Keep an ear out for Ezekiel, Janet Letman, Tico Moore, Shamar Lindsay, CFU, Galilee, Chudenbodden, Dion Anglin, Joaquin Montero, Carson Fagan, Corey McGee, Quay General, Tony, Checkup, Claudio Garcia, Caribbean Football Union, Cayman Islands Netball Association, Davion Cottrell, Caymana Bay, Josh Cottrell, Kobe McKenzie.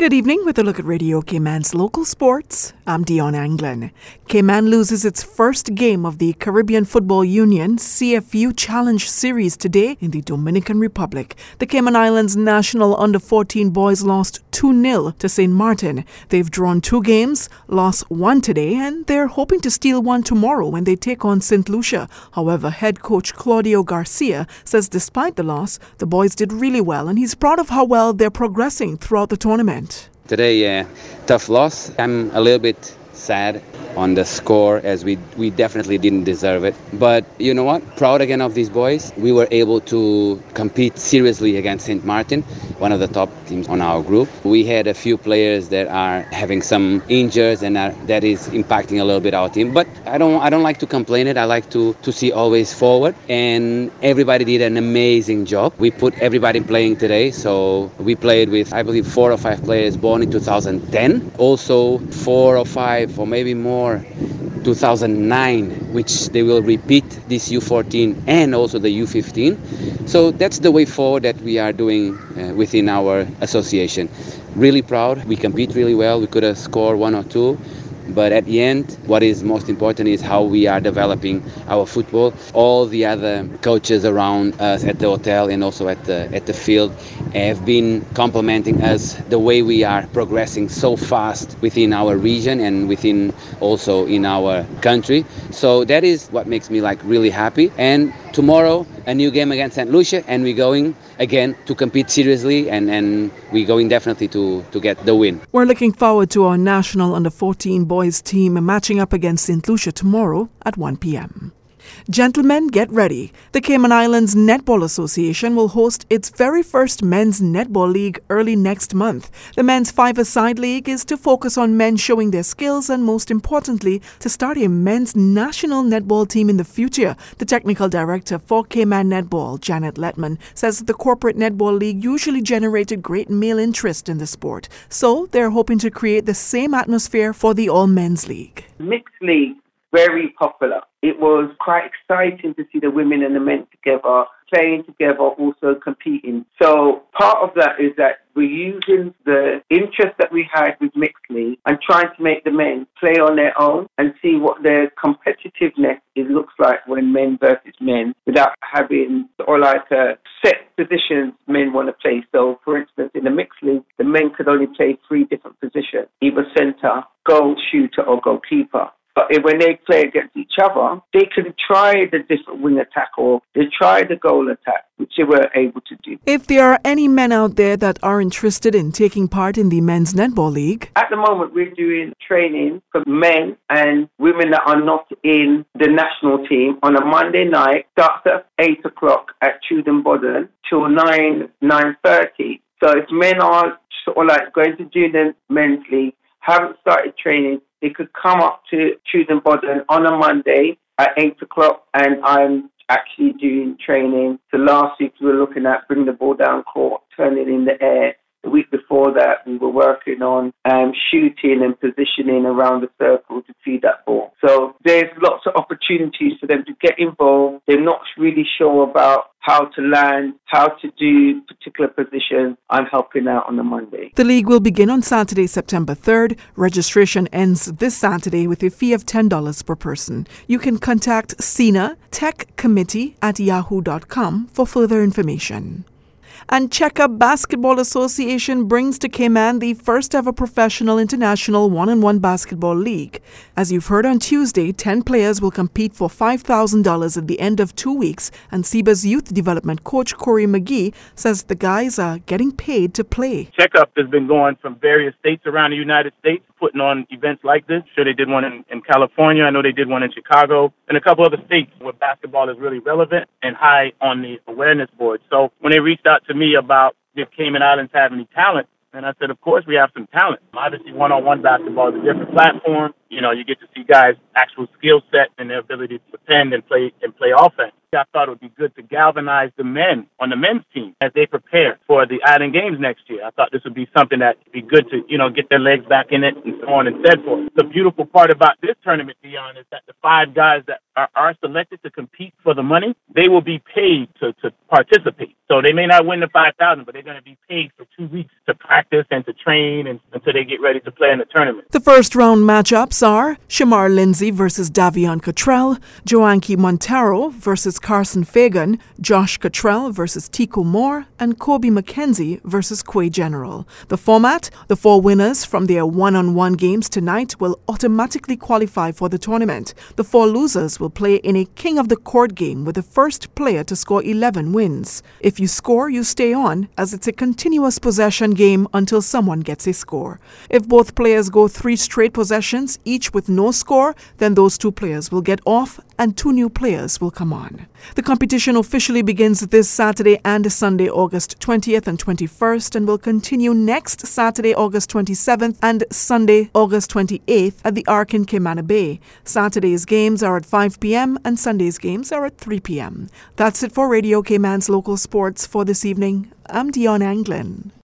Good evening with a look at Radio Cayman's local sports. I'm Dion Anglin. Cayman loses its first game of the Caribbean Football Union CFU Challenge Series today in the Dominican Republic. The Cayman Islands national under-14 boys lost 2-0 to St. Martin. They've drawn two games, lost one today, and they're hoping to steal one tomorrow when they take on St. Lucia. However, head coach Claudio Garcia says despite the loss, the boys did really well and he's proud of how well they're progressing throughout the tournament. Today, tough loss. I'm a little bit sad on the score as we definitely didn't deserve it. But you know what? Proud again of these boys. We were able to compete seriously against St. Martin, one of the top teams on our group. We had a few players that are having some injuries and that is impacting a little bit our team. But I don't like to complain it. I like to see always forward. And everybody did an amazing job. We put everybody playing today. So we played with, I believe, 4 or 5 players born in 2010. Also 4 or 5 or maybe more 2009, which they will repeat this U14 and also the U15. So that's the way forward that we are doing within our association. Really proud. We compete really well. We could have scored 1 or 2. But at the end, what is most important is how we are developing our football. All the other coaches around us at the hotel and also at the field have been complimenting us the way we are progressing so fast within our region and within also in our country. So that is what makes me really happy. And tomorrow, a new game against St. Lucia, and we're going again to compete seriously and we're going definitely to get the win. We're looking forward to our national under-14 boys team matching up against St. Lucia tomorrow at 1 p.m. Gentlemen, get ready. The Cayman Islands Netball Association will host its very first men's netball league early next month. The men's 5-a-side league is to focus on men showing their skills and, most importantly, to start a men's national netball team in the future. The technical director for Cayman Netball, Janet Letman, says the corporate netball league usually generated great male interest in the sport. So they're hoping to create the same atmosphere for the all-men's league. Mixed league, very popular. It was quite exciting to see the women and the men together, playing together, also competing. So part of that is that we're using the interest that we had with mixed league and trying to make the men play on their own and see what their competitiveness looks like when men versus men without having a set positions men want to play. So, for instance, in the mixed league, the men could only play 3 different positions, either centre, goal shooter or goalkeeper. But when they play against each other, they can try the different wing attack or they try the goal attack, which they were able to do. If there are any men out there that are interested in taking part in the Men's Netball League... At the moment, we're doing training for men and women that are not in the national team on a Monday night, starts at 8 o'clock at Chudenbodden till 9:30. So if men are going to do the men's league, haven't started training, they could come up to Chudenbodden on a Monday at 8 o'clock and I'm actually doing training. So last week we were looking at bring the ball down court, turn it in the air. The week before that we were working on shooting and positioning around the circle to feed that ball. So there's lots of opportunities for them to get involved. They're not really sure about how to land, how to do particular positions. I'm helping out on the Monday. The league will begin on Saturday, September 3rd. Registration ends this Saturday with a fee of $10 per person. You can contact SENA Tech Committee at yahoo.com for further information. And Checkup Basketball Association brings to Cayman the first ever professional international one-on-one basketball league. As you've heard on Tuesday, 10 players will compete for $5,000 at the end of 2 weeks, and CBA's youth development coach Corey McGee says the guys are getting paid to play. Checkup has been going from various states around the United States, putting on events like this. Sure, they did one in California. I know they did one in Chicago and a couple other states where basketball is really relevant and high on the awareness board. So when they reached out to me about if Cayman Islands have any talent, and I said, of course we have some talent. Obviously, one-on-one basketball is a different platform. you know, you get to see guys' actual skill set and their ability to defend and play offense. I thought it would be good to galvanize the men on the men's team as they prepare for the Island Games next year. I thought this would be something that would be good to, you know, get their legs back in it and so on and so forth. The beautiful part about this tournament, Dion, is that the five guys that are selected to compete for the money, they will be paid to participate. So they may not win the $5,000, but they're going to be paid for 2 weeks to practice and to train and until they get ready to play in the tournament. The first round matchups are Shamar Lindsay versus Davion Cottrell, Joaquin Montero versus Carson Fagan, Josh Cottrell versus Tico Moore, and Kobe McKenzie versus Quay General. The format: the four winners from their one-on-one games tonight will automatically qualify for the tournament. The four losers will play in a king of the court game with the first player to score 11 wins. If you score, you stay on, as it's a continuous possession game until someone gets a score. If both players go three straight possessions, each with no score, then those two players will get off and two new players will come on. The competition officially begins this Saturday and Sunday, August 20th and 21st, and will continue next Saturday, August 27th and Sunday, August 28th at the Ark in Caymana Bay. Saturday's games are at 5 p.m. and Sunday's games are at 3 p.m. That's it for Radio Cayman's local sports for this evening. I'm Dion Anglin.